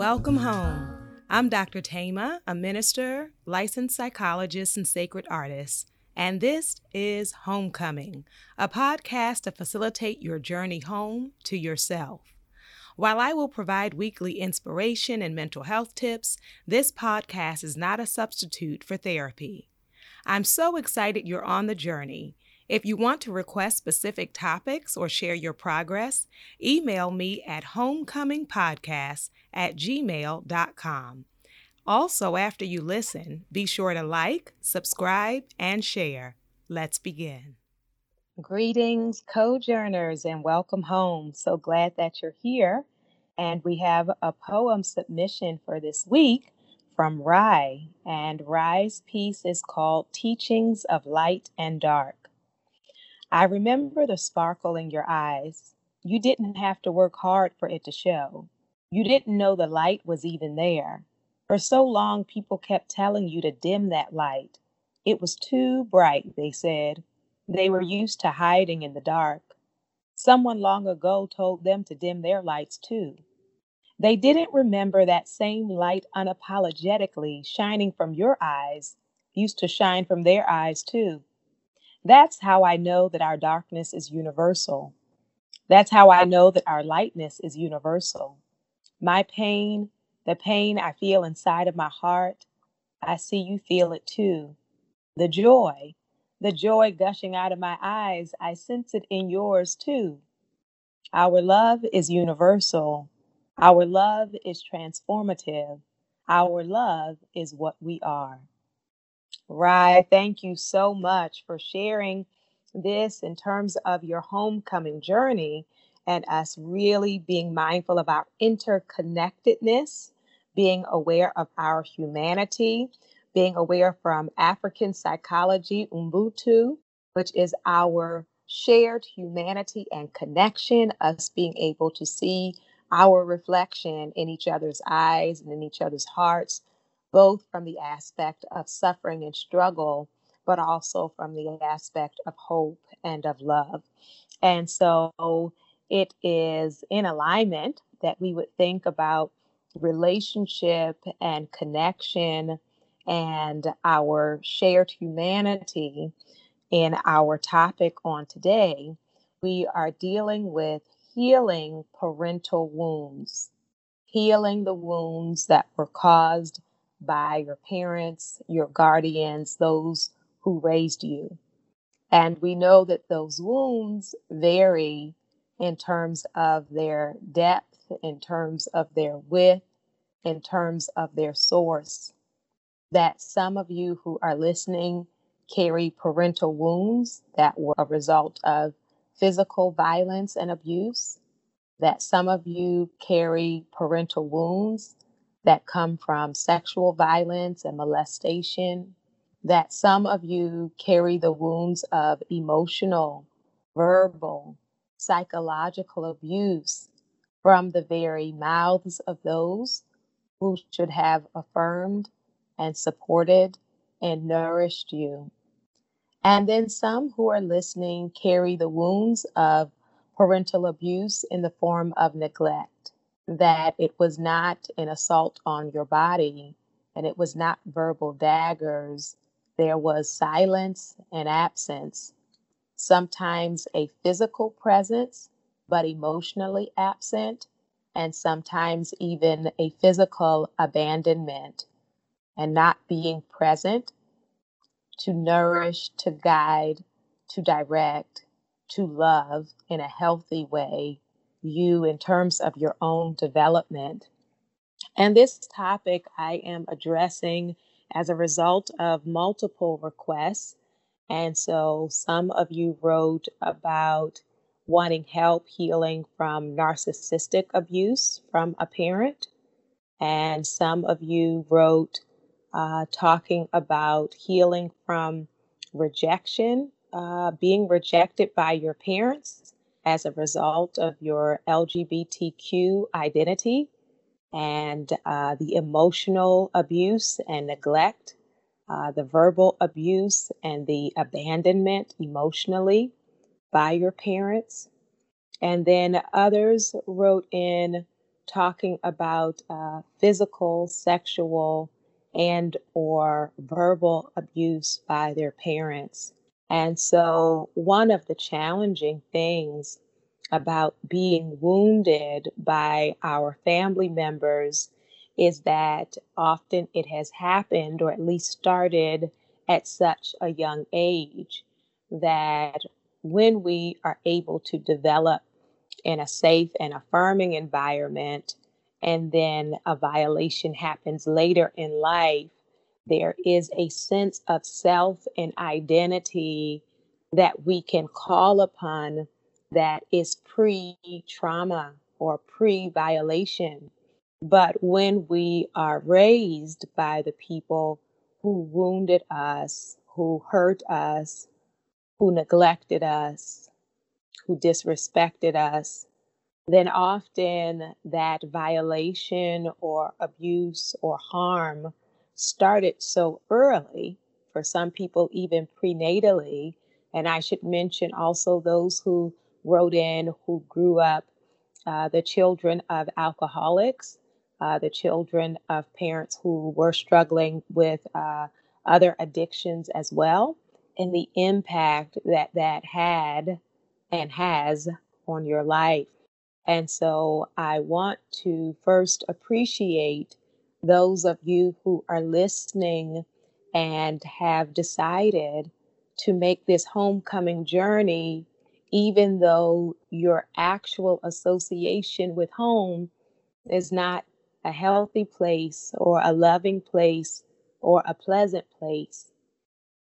Welcome home. I'm Dr. Thema, a minister, licensed psychologist, and sacred artist, and this is Homecoming, a podcast to facilitate your journey home to yourself. While I will provide weekly inspiration and mental health tips, this podcast is not a substitute for therapy. I'm so excited you're on the journey. If you want to request specific topics or share your progress, email me at homecomingpodcast@gmail.com. Also, after you listen, be sure to like, subscribe, and share. Let's begin. Greetings, co-journers, and welcome home. So glad that you're here. And we have a poem submission for this week from Rye. And Rye's piece is called Teachings of Light and Dark. I remember the sparkle in your eyes. You didn't have to work hard for it to show. You didn't know the light was even there. For so long, people kept telling you to dim that light. It was too bright, they said. They were used to hiding in the dark. Someone long ago told them to dim their lights too. They didn't remember that same light unapologetically shining from your eyes used to shine from their eyes too. That's how I know that our darkness is universal. That's how I know that our lightness is universal. My pain, the pain I feel inside of my heart, I see you feel it too. The joy gushing out of my eyes, I sense it in yours too. Our love is universal. Our love is transformative. Our love is what we are. Right. Thank you so much for sharing this in terms of your homecoming journey and us really being mindful of our interconnectedness, being aware of our humanity, being aware from African psychology, ubuntu, which is our shared humanity and connection, us being able to see our reflection in each other's eyes and in each other's hearts, both from the aspect of suffering and struggle, but also from the aspect of hope and of love. And so it is in alignment that we would think about relationship and connection and our shared humanity in our topic on today. We are dealing with healing parental wounds, healing the wounds that were caused by your parents, your guardians, those who raised you. And we know that those wounds vary in terms of their depth, in terms of their width, in terms of their source. That some of you who are listening carry parental wounds that were a result of physical violence and abuse. That some of you carry parental wounds that come from sexual violence and molestation, that some of you carry the wounds of emotional, verbal, psychological abuse from the very mouths of those who should have affirmed and supported and nourished you. And then some who are listening carry the wounds of parental abuse in the form of neglect. That it was not an assault on your body, and it was not verbal daggers. There was silence and absence, sometimes a physical presence, but emotionally absent, and sometimes even a physical abandonment and not being present to nourish, to guide, to direct, to love in a healthy way you in terms of your own development. And this topic I am addressing as a result of multiple requests. And so some of you wrote about wanting help healing from narcissistic abuse from a parent. And some of you wrote talking about healing from rejection, being rejected by your parents as a result of your LGBTQ identity and the emotional abuse and neglect, the verbal abuse and the abandonment emotionally by your parents. And then others wrote in talking about physical, sexual, and or verbal abuse by their parents. And so one of the challenging things about being wounded by our family members is that often it has happened, or at least started at such a young age, that when we are able to develop in a safe and affirming environment, and then a violation happens later in life, there is a sense of self and identity that we can call upon that is pre-trauma or pre-violation. But when we are raised by the people who wounded us, who hurt us, who neglected us, who disrespected us, then often that violation or abuse or harm started so early, for some people even prenatally. And I should mention also those who wrote in who grew up, the children of alcoholics, the children of parents who were struggling with other addictions as well, and the impact that that had and has on your life. And so I want to first appreciate those of you who are listening and have decided to make this homecoming journey, even though your actual association with home is not a healthy place or a loving place or a pleasant place.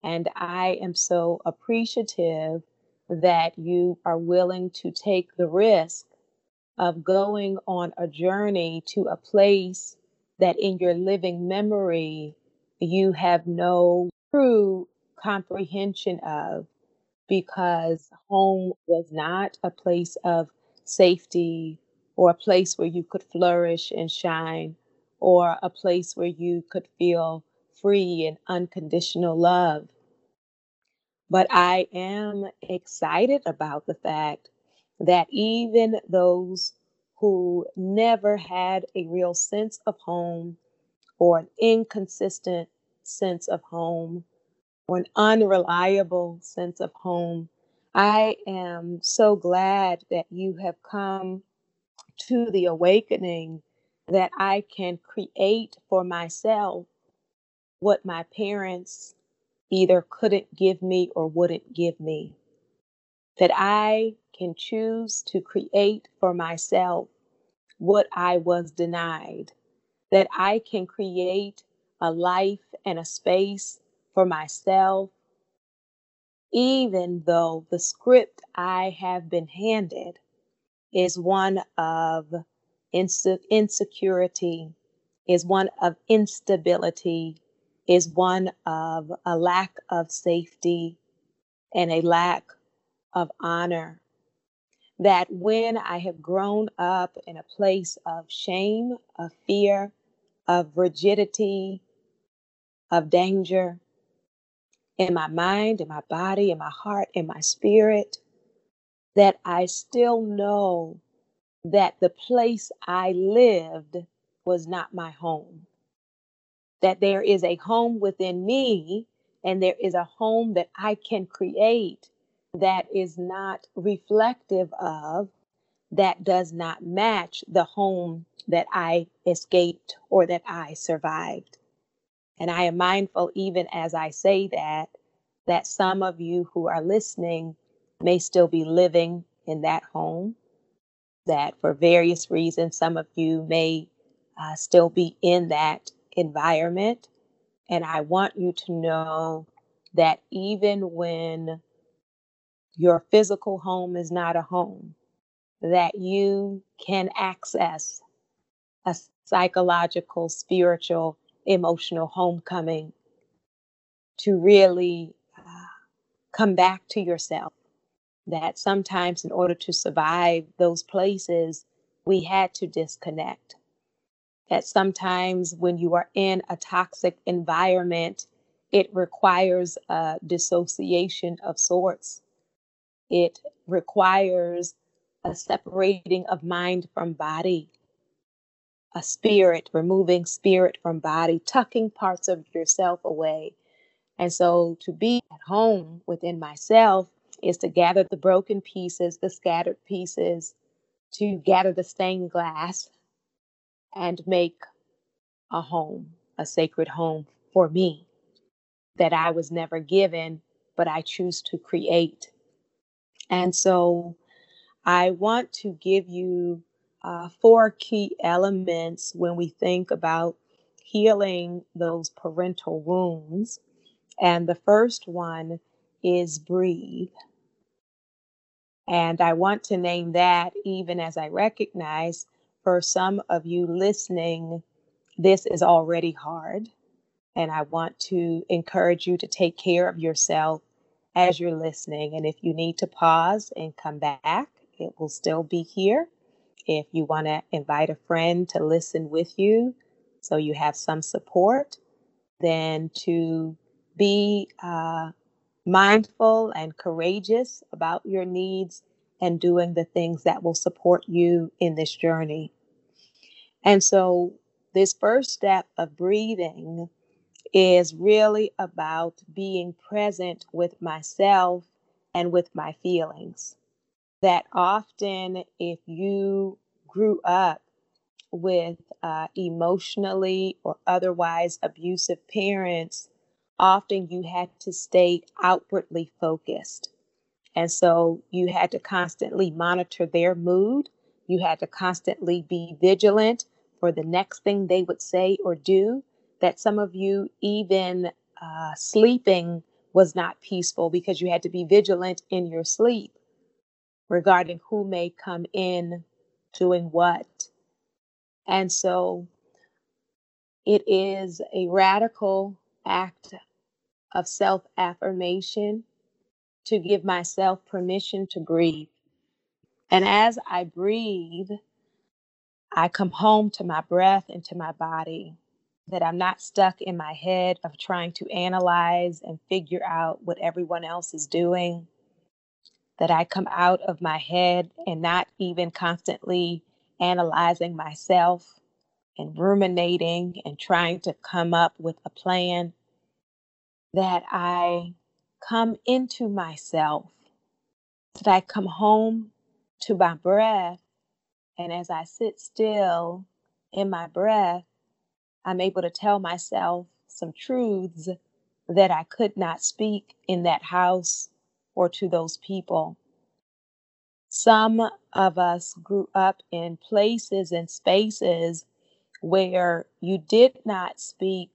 And I am so appreciative that you are willing to take the risk of going on a journey to a place that in your living memory, you have no true comprehension of, because home was not a place of safety or a place where you could flourish and shine, or a place where you could feel free and unconditional love. But I am excited about the fact that even those who never had a real sense of home, or an inconsistent sense of home, or an unreliable sense of home, I am so glad that you have come to the awakening that I can create for myself what my parents either couldn't give me or wouldn't give me. That I can choose to create for myself what I was denied. That I can create a life and a space for myself, even though the script I have been handed is one of insecurity, is one of instability, is one of a lack of safety and a lack of honor. That when I have grown up in a place of shame, of fear, of rigidity, of danger, in my mind, in my body, in my heart, in my spirit, that I still know that the place I lived was not my home. That there is a home within me, and there is a home that I can create that is not reflective of, that does not match the home that I escaped or that I survived. And I am mindful, even as I say that, that some of you who are listening may still be living in that home, that for various reasons, some of you may still be in that environment. And I want you to know that even when your physical home is not a home, that you can access a psychological, spiritual, emotional homecoming to really come back to yourself. That sometimes in order to survive those places, we had to disconnect. That sometimes when you are in a toxic environment, it requires a dissociation of sorts. It requires a separating of mind from body. a spirit, removing spirit from body, tucking parts of yourself away. And so to be at home within myself is to gather the broken pieces, the scattered pieces, to gather the stained glass and make a home, a sacred home for me that I was never given, but I choose to create. And so I want to give you four key elements when we think about healing those parental wounds. And the first one is breathe. And I want to name that even as I recognize for some of you listening, this is already hard. And I want to encourage you to take care of yourself as you're listening. And if you need to pause and come back, it will still be here. If you want to invite a friend to listen with you so you have some support, then to be mindful and courageous about your needs and doing the things that will support you in this journey. And so this first step of breathing is really about being present with myself and with my feelings. That often if you grew up with emotionally or otherwise abusive parents, often you had to stay outwardly focused. And so you had to constantly monitor their mood. You had to constantly be vigilant for the next thing they would say or do. That some of you even sleeping was not peaceful because you had to be vigilant in your sleep regarding who may come in doing what. And so it is a radical act of self-affirmation to give myself permission to breathe. And as I breathe, I come home to my breath and to my body, that I'm not stuck in my head of trying to analyze and figure out what everyone else is doing, that I come out of my head and not even constantly analyzing myself and ruminating and trying to come up with a plan, that I come into myself, that I come home to my breath, and as I sit still in my breath, I'm able to tell myself some truths that I could not speak in that house or to those people. Some of us grew up in places and spaces where you did not speak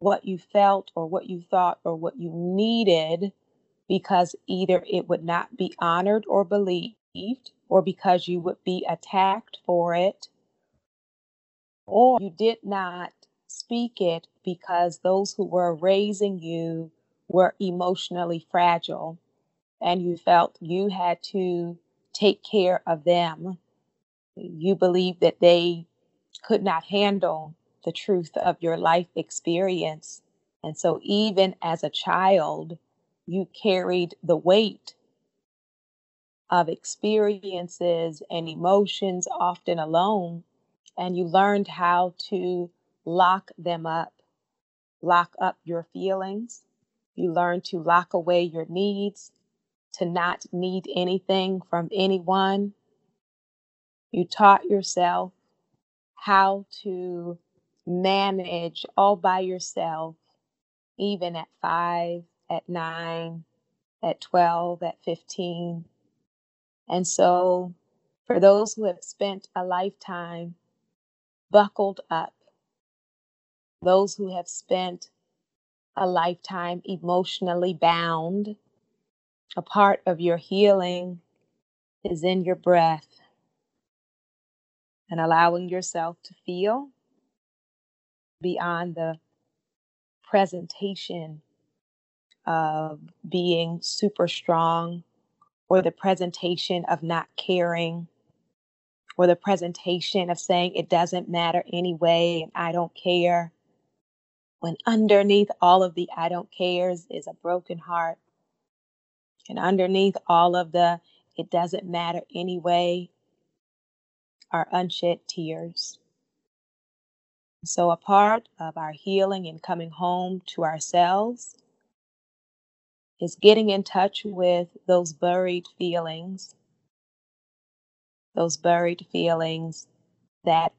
what you felt or what you thought or what you needed because either it would not be honored or believed, or because you would be attacked for it, or you did not speak it because those who were raising you were emotionally fragile and you felt you had to take care of them. You believed that they could not handle the truth of your life experience. And so even as a child, you carried the weight of experiences and emotions often alone, and you learned how to lock them up, lock up your feelings. You learn to lock away your needs, to not need anything from anyone. You taught yourself how to manage all by yourself, even at 5, at 9, at 12, at 15. And so for those who have spent a lifetime buckled up, those who have spent a lifetime emotionally bound, a part of your healing is in your breath and allowing yourself to feel beyond the presentation of being super strong or the presentation of not caring or the presentation of saying it doesn't matter anyway and I don't care. When underneath all of the I don't cares is a broken heart. And underneath all of the it doesn't matter anyway are unshed tears. So a part of our healing and coming home to ourselves is getting in touch with those buried feelings that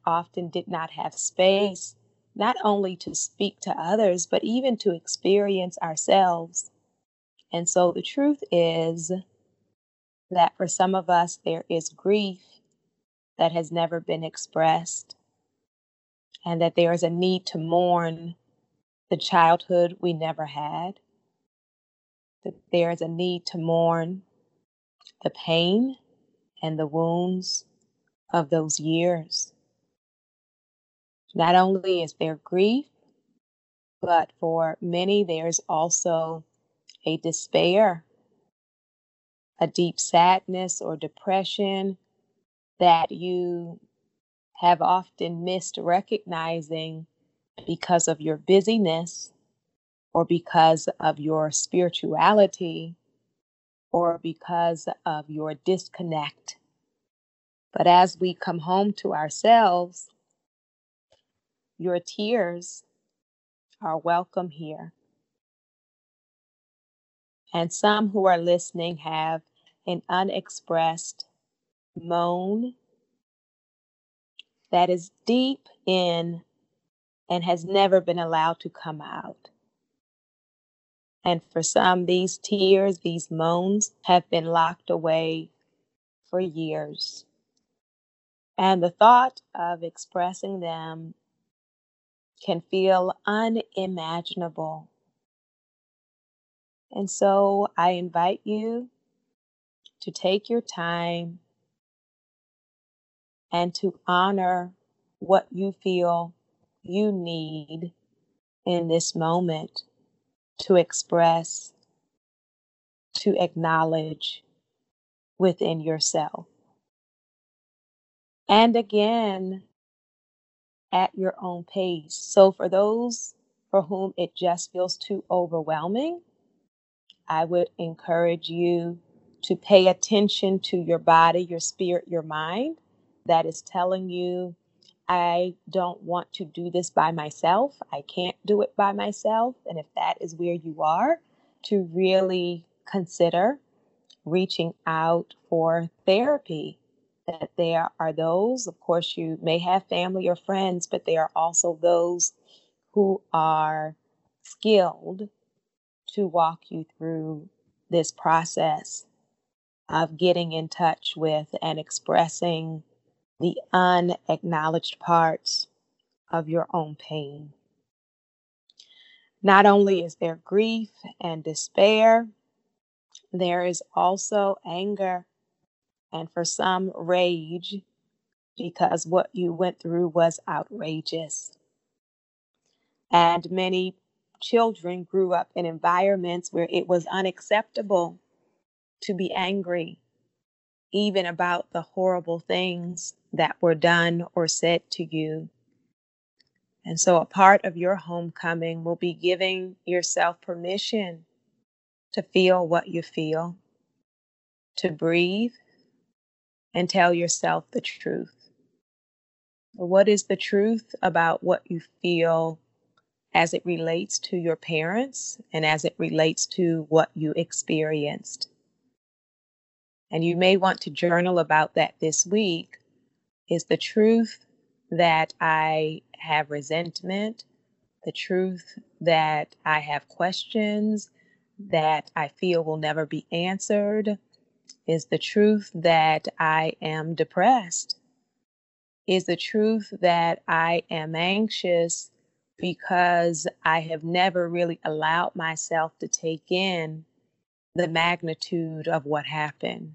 often did not have space, not only to speak to others, but even to experience ourselves. And so the truth is that for some of us, there is grief that has never been expressed, and that there is a need to mourn the childhood we never had, that there is a need to mourn the pain and the wounds of those years. Not only is there grief, but for many, there's also a despair, a deep sadness or depression that you have often missed recognizing because of your busyness or because of your spirituality or because of your disconnect. But as we come home to ourselves, your tears are welcome here. And some who are listening have an unexpressed moan that is deep in and has never been allowed to come out. And for some, these tears, these moans have been locked away for years. And the thought of expressing them can feel unimaginable. And so I invite you to take your time and to honor what you feel you need in this moment to express, to acknowledge within yourself. And again, at your own pace. So for those for whom it just feels too overwhelming, I would encourage you to pay attention to your body, your spirit, your mind that is telling you, I don't want to do this by myself. I can't do it by myself. And if that is where you are, to really consider reaching out for therapy. That there are those, of course, you may have family or friends, but there are also those who are skilled to walk you through this process of getting in touch with and expressing the unacknowledged parts of your own pain. Not only is there grief and despair, there is also anger, and for some, rage, because what you went through was outrageous. And many children grew up in environments where it was unacceptable to be angry, even about the horrible things that were done or said to you. And so a part of your homecoming will be giving yourself permission to feel what you feel, to breathe, and tell yourself the truth. What is the truth about what you feel as it relates to your parents and as it relates to what you experienced? And you may want to journal about that this week. Is the truth that I have resentment, the truth that I have questions that I feel will never be answered? Is the truth that I am depressed? Is the truth that I am anxious because I have never really allowed myself to take in the magnitude of what happened?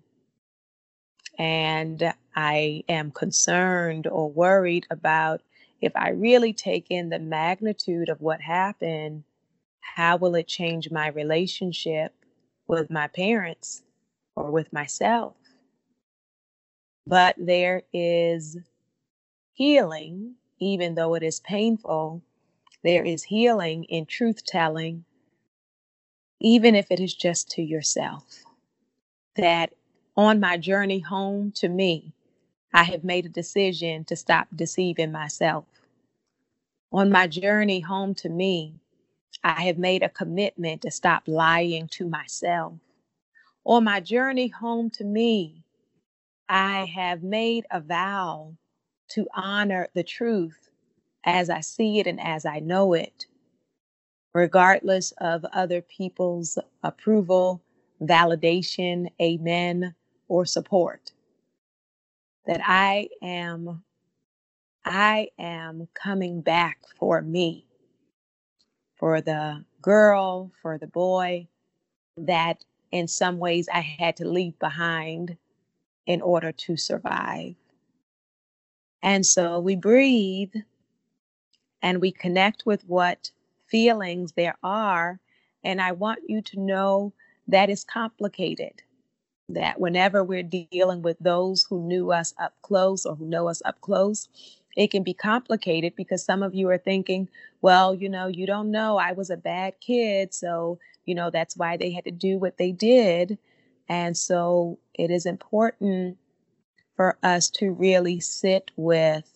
And I am concerned or worried about, if I really take in the magnitude of what happened, how will it change my relationship with my parents or with myself? But there is healing, even though it is painful, there is healing in truth-telling, even if it is just to yourself. That on my journey home to me, I have made a decision to stop deceiving myself. On my journey home to me, I have made a commitment to stop lying to myself. On my journey home to me, I have made a vow to honor the truth as I see it and as I know it, regardless of other people's approval, validation, amen, or support. That I am coming back for me, for the girl, for the boy that in some ways I had to leave behind in order to survive. And so we breathe and we connect with what feelings there are. And I want you to know that it's complicated, that whenever we're dealing with those who knew us up close or who know us up close, it can be complicated because some of you are thinking, well, you know, you don't know, I was a bad kid. So, you know, that's why they had to do what they did. And so it is important for us to really sit with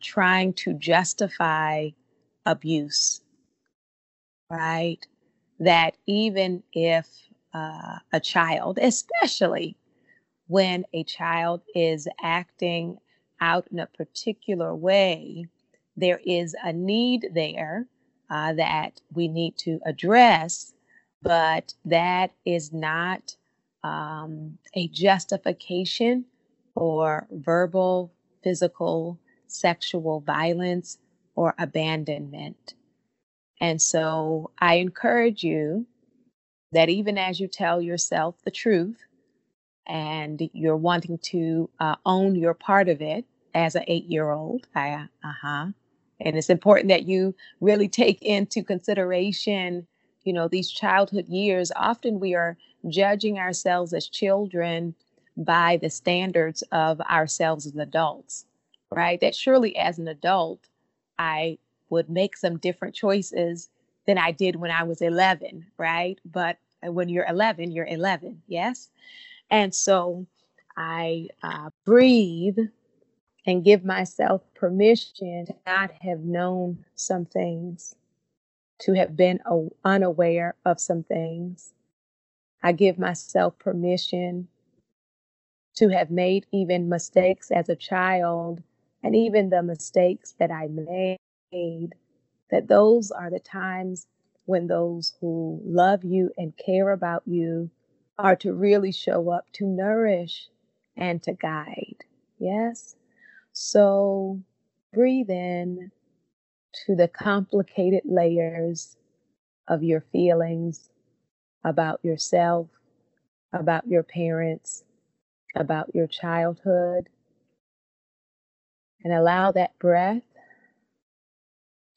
trying to justify abuse, right? That even if a child, especially when a child is acting out in a particular way, there is a need there that we need to address, but that is not a justification for verbal, physical, sexual violence or abandonment. And so I encourage you that even as you tell yourself the truth and you're wanting to own your part of it as an 8-year-old, and it's important that you really take into consideration, you know, these childhood years. Often we are judging ourselves as children by the standards of ourselves as adults, right? That surely as an adult, I would make some different choices than I did when I was 11, right? But when you're 11, you're 11, yes? And so I breathe and give myself permission to not have known some things, to have been unaware of some things. I give myself permission to have made even mistakes as a child, and even the mistakes that I made, that those are the times when those who love you and care about you are to really show up to nourish and to guide. Yes? So breathe in to the complicated layers of your feelings about yourself, about your parents, about your childhood, and allow that breath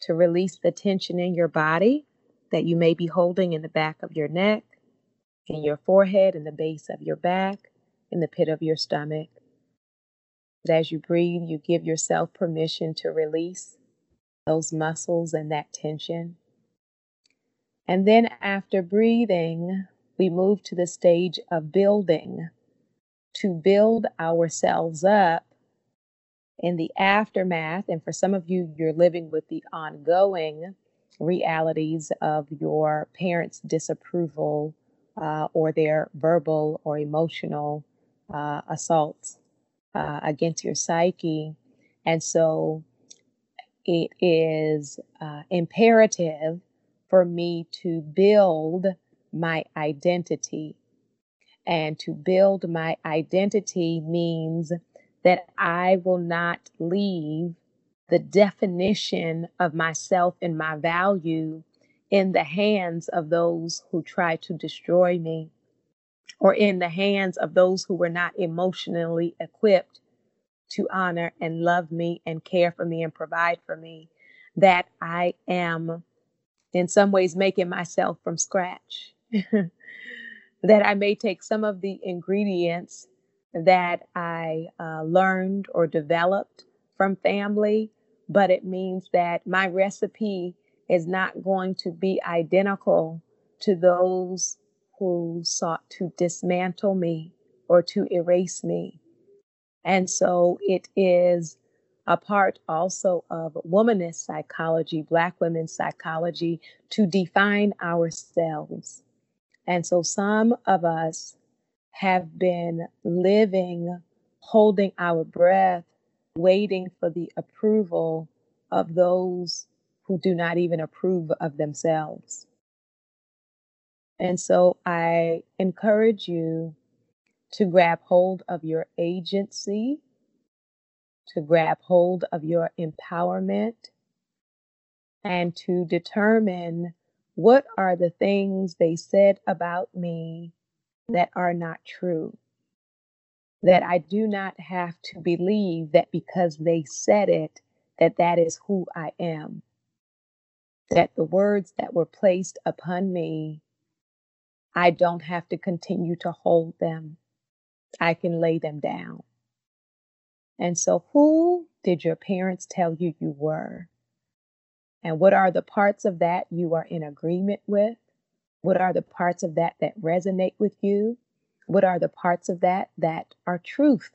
to release the tension in your body that you may be holding in the back of your neck, in your forehead, in the base of your back, in the pit of your stomach. But as you breathe, you give yourself permission to release those muscles and that tension. And then after breathing, we move to the stage of building, to build ourselves up in the aftermath. And for some of you, you're living with the ongoing realities of your parents' disapproval or their verbal or emotional assaults against your psyche. And so it is imperative for me to build my identity. And to build my identity means that I will not leave the definition of myself and my value in the hands of those who try to destroy me, or in the hands of those who were not emotionally equipped to honor and love me and care for me and provide for me. That I am in some ways making myself from scratch. That I may take some of the ingredients that I learned or developed from family, but it means that my recipe is not going to be identical to those who sought to dismantle me or to erase me. And so it is a part also of womanist psychology, Black women's psychology, to define ourselves. And so some of us have been living, holding our breath, waiting for the approval of those who do not even approve of themselves. And so I encourage you to grab hold of your agency, to grab hold of your empowerment, and to determine what are the things they said about me that are not true, that I do not have to believe that because they said it, that that is who I am, that the words that were placed upon me, I don't have to continue to hold them. I can lay them down. And so who did your parents tell you you were? And what are the parts of that you are in agreement with? What are the parts of that that resonate with you? What are the parts of that that are truth?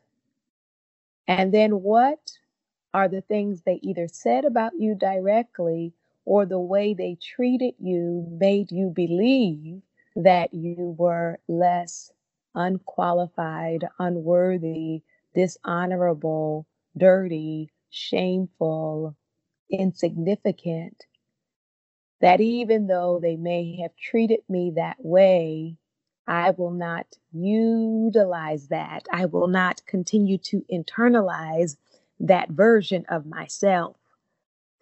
And then what are the things they either said about you directly or the way they treated you made you believe that you were less, unqualified, unworthy, dishonorable, dirty, shameful, insignificant, that even though they may have treated me that way, I will not utilize that. I will not continue to internalize that version of myself,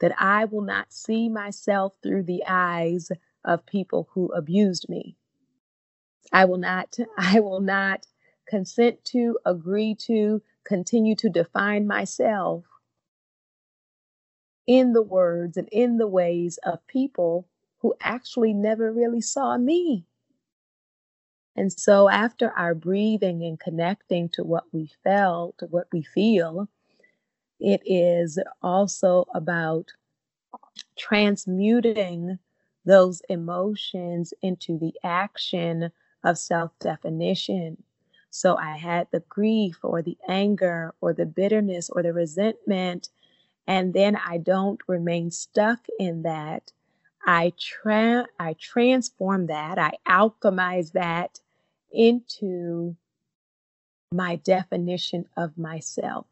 that I will not see myself through the eyes of people who abused me. I will not consent to, agree to, continue to define myself in the words and in the ways of people who actually never really saw me. And so after our breathing and connecting to what we felt, what we feel, it is also about transmuting those emotions into the action of self-definition. So I had the grief or the anger or the bitterness or the resentment, and then I don't remain stuck in that. I transform that. I alchemize that into my definition of myself.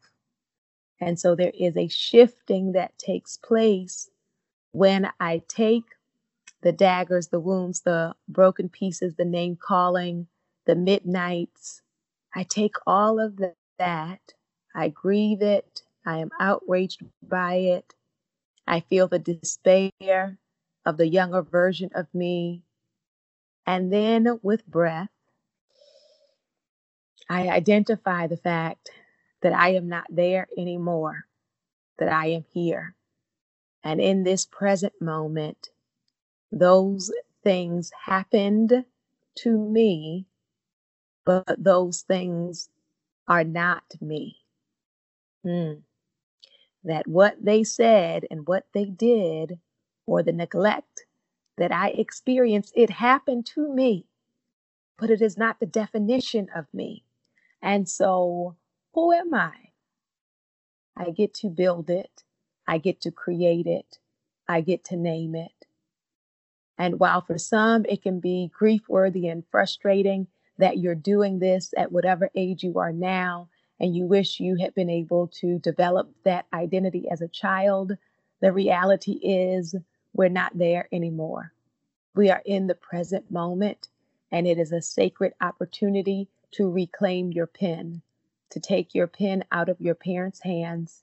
And so there is a shifting that takes place when I take the daggers, the wounds, the broken pieces, the name calling, the midnights. I take all of that. I grieve it. I am outraged by it. I feel the despair of the younger version of me. And then with breath, I identify the fact that I am not there anymore, that I am here. And in this present moment, those things happened to me, but those things are not me. That what they said and what they did, or the neglect that I experienced, it happened to me, but it is not the definition of me. And so who am I? I get to build it. I get to create it. I get to name it. And while for some, it can be grief-worthy and frustrating that you're doing this at whatever age you are now, and you wish you had been able to develop that identity as a child, the reality is we're not there anymore. We are in the present moment, and it is a sacred opportunity to reclaim your pen, to take your pen out of your parents' hands,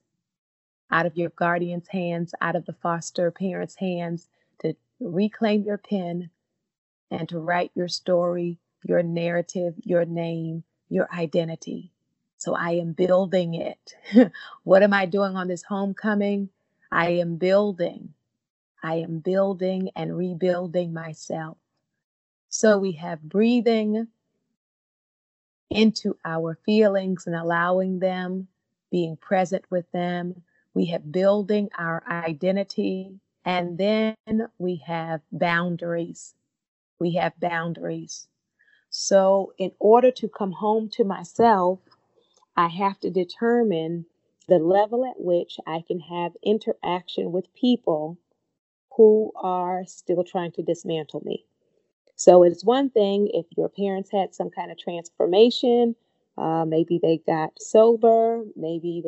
out of your guardian's hands, out of the foster parents' hands, to reclaim your pen and to write your story, your narrative, your name, your identity. So I am building it. What am I doing on this homecoming? I am building. I am building and rebuilding myself. So we have breathing into our feelings and allowing them, being present with them. We have building our identity. And then we have boundaries. We have boundaries. So in order to come home to myself, I have to determine the level at which I can have interaction with people who are still trying to dismantle me. So it's one thing if your parents had some kind of transformation, maybe they got sober, maybe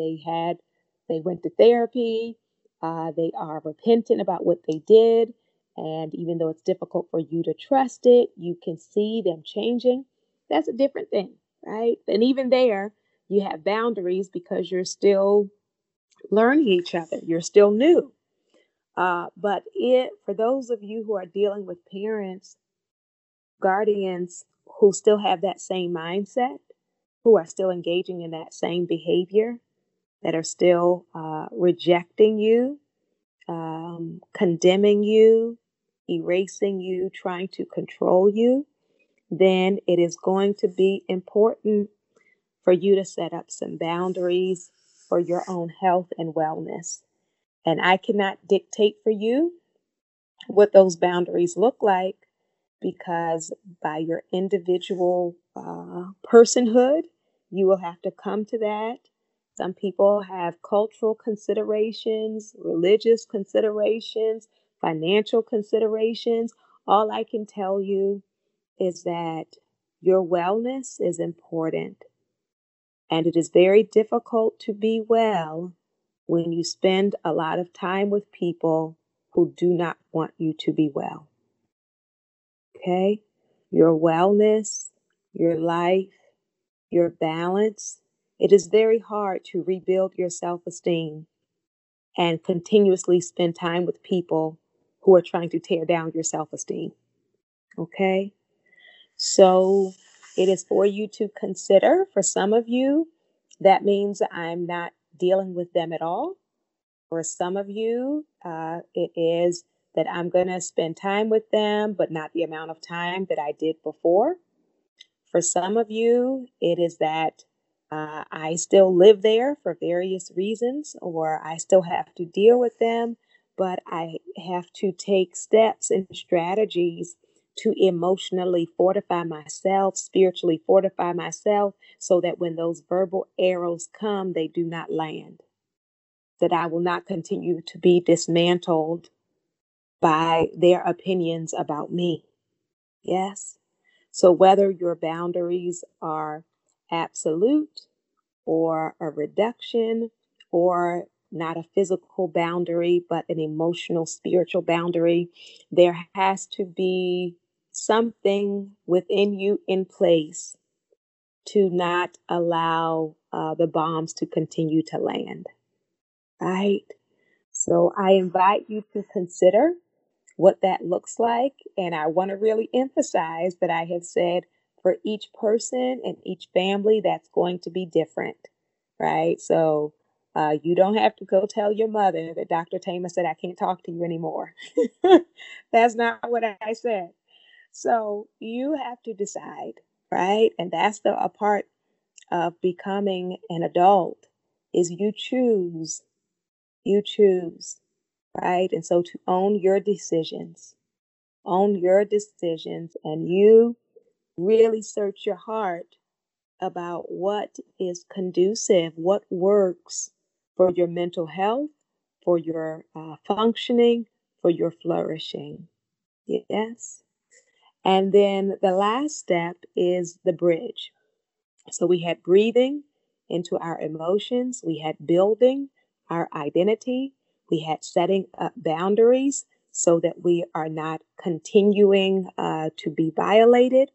they went to therapy, they are repentant about what they did. And even though it's difficult for you to trust it, you can see them changing. That's a different thing, right? And even there, you have boundaries because you're still learning each other. You're still new. But for those of you who are dealing with parents, guardians who still have that same mindset, who are still engaging in that same behavior, that are still rejecting you, condemning you, erasing you, trying to control you, then it is going to be important for you to set up some boundaries for your own health and wellness. And I cannot dictate for you what those boundaries look like, because by your individual personhood, you will have to come to that. Some people have cultural considerations, religious considerations, financial considerations. All I can tell you is that your wellness is important. And it is very difficult to be well when you spend a lot of time with people who do not want you to be well. Okay? Your wellness, your life, your balance. It is very hard to rebuild your self-esteem and continuously spend time with people who are trying to tear down your self-esteem. Okay? So it is for you to consider. For some of you, that means I'm not dealing with them at all. For some of you, it is that I'm going to spend time with them, but not the amount of time that I did before. For some of you, it is that I still live there for various reasons, or I still have to deal with them, but I have to take steps and strategies to emotionally fortify myself, spiritually fortify myself, so that when those verbal arrows come, they do not land. That I will not continue to be dismantled by their opinions about me. Yes. So whether your boundaries are absolute or a reduction, or not a physical boundary, but an emotional, spiritual boundary, there has to be something within you in place to not allow the bombs to continue to land, right? So I invite you to consider what that looks like. And I want to really emphasize that I have said for each person and each family, that's going to be different, right? So you don't have to go tell your mother that Dr. Thema said, I can't talk to you anymore. That's not what I said. So you have to decide, right? And that's a part of becoming an adult, is you choose, right? And so to own your decisions, and you really search your heart about what is conducive, what works for your mental health, for your functioning, for your flourishing. Yes. And then the last step is the bridge. So we had breathing into our emotions. We had building our identity. We had setting up boundaries so that we are not continuing to be violated.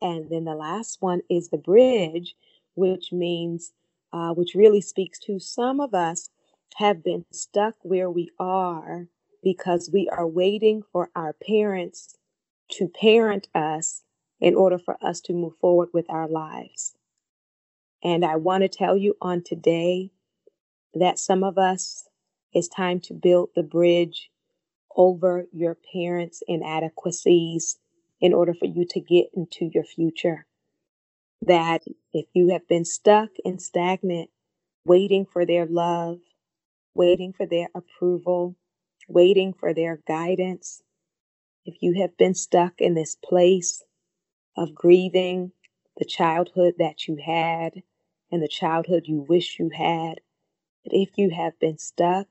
And then the last one is the bridge, which means, which really speaks to some of us have been stuck where we are because we are waiting for our parents to parent us in order for us to move forward with our lives. And I want to tell you on today that some of us, it's time to build the bridge over your parents' inadequacies in order for you to get into your future. That if you have been stuck and stagnant, waiting for their love, waiting for their approval, waiting for their guidance, if you have been stuck in this place of grieving the childhood that you had and the childhood you wish you had, that if you have been stuck,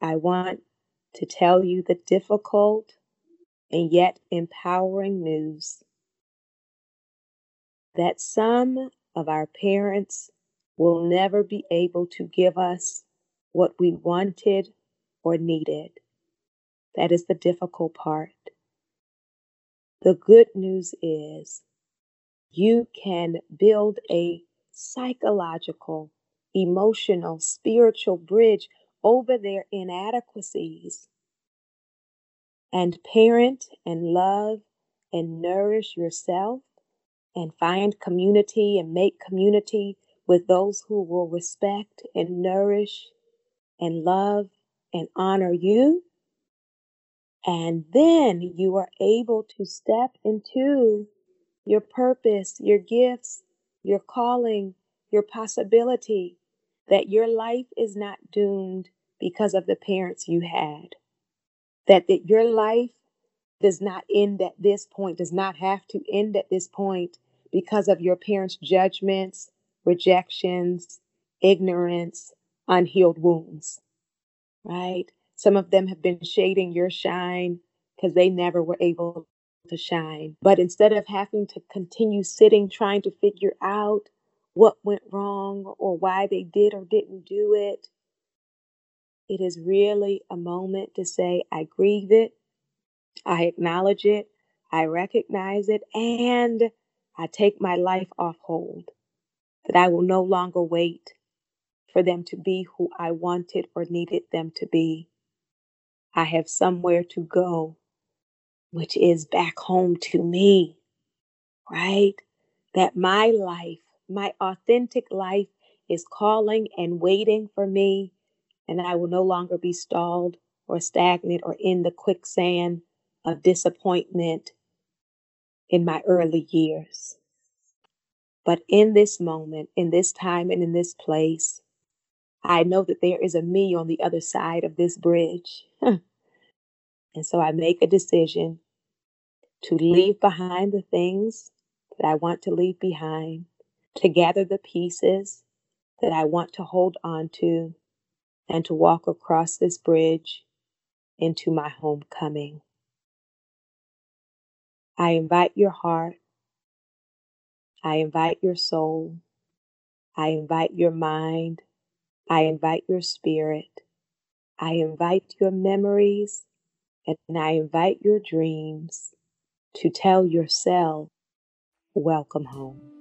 I want to tell you the difficult and yet empowering news that some of our parents will never be able to give us what we wanted or needed. That is the difficult part. The good news is you can build a psychological, emotional, spiritual bridge over their inadequacies and parent and love and nourish yourself and find community and make community with those who will respect and nourish and love and honor you. And then you are able to step into your purpose, your gifts, your calling, your possibility, that your life is not doomed because of the parents you had. That your life does not end at this point, does not have to end at this point because of your parents' judgments, rejections, ignorance, unhealed wounds, right? Some of them have been shading your shine because they never were able to shine. But instead of having to continue sitting, trying to figure out what went wrong or why they did or didn't do it, it is really a moment to say, I grieve it, I acknowledge it, I recognize it, and I take my life off hold, that I will no longer wait for them to be who I wanted or needed them to be. I have somewhere to go, which is back home to me, right? That my life, my authentic life, is calling and waiting for me, and I will no longer be stalled or stagnant or in the quicksand of disappointment in my early years. But in this moment, in this time, and in this place, I know that there is a me on the other side of this bridge. And so I make a decision to leave behind the things that I want to leave behind, to gather the pieces that I want to hold on to, and to walk across this bridge into my homecoming. I invite your heart. I invite your soul. I invite your mind. I invite your spirit. I invite your memories. And I invite your dreams to tell yourself, welcome home.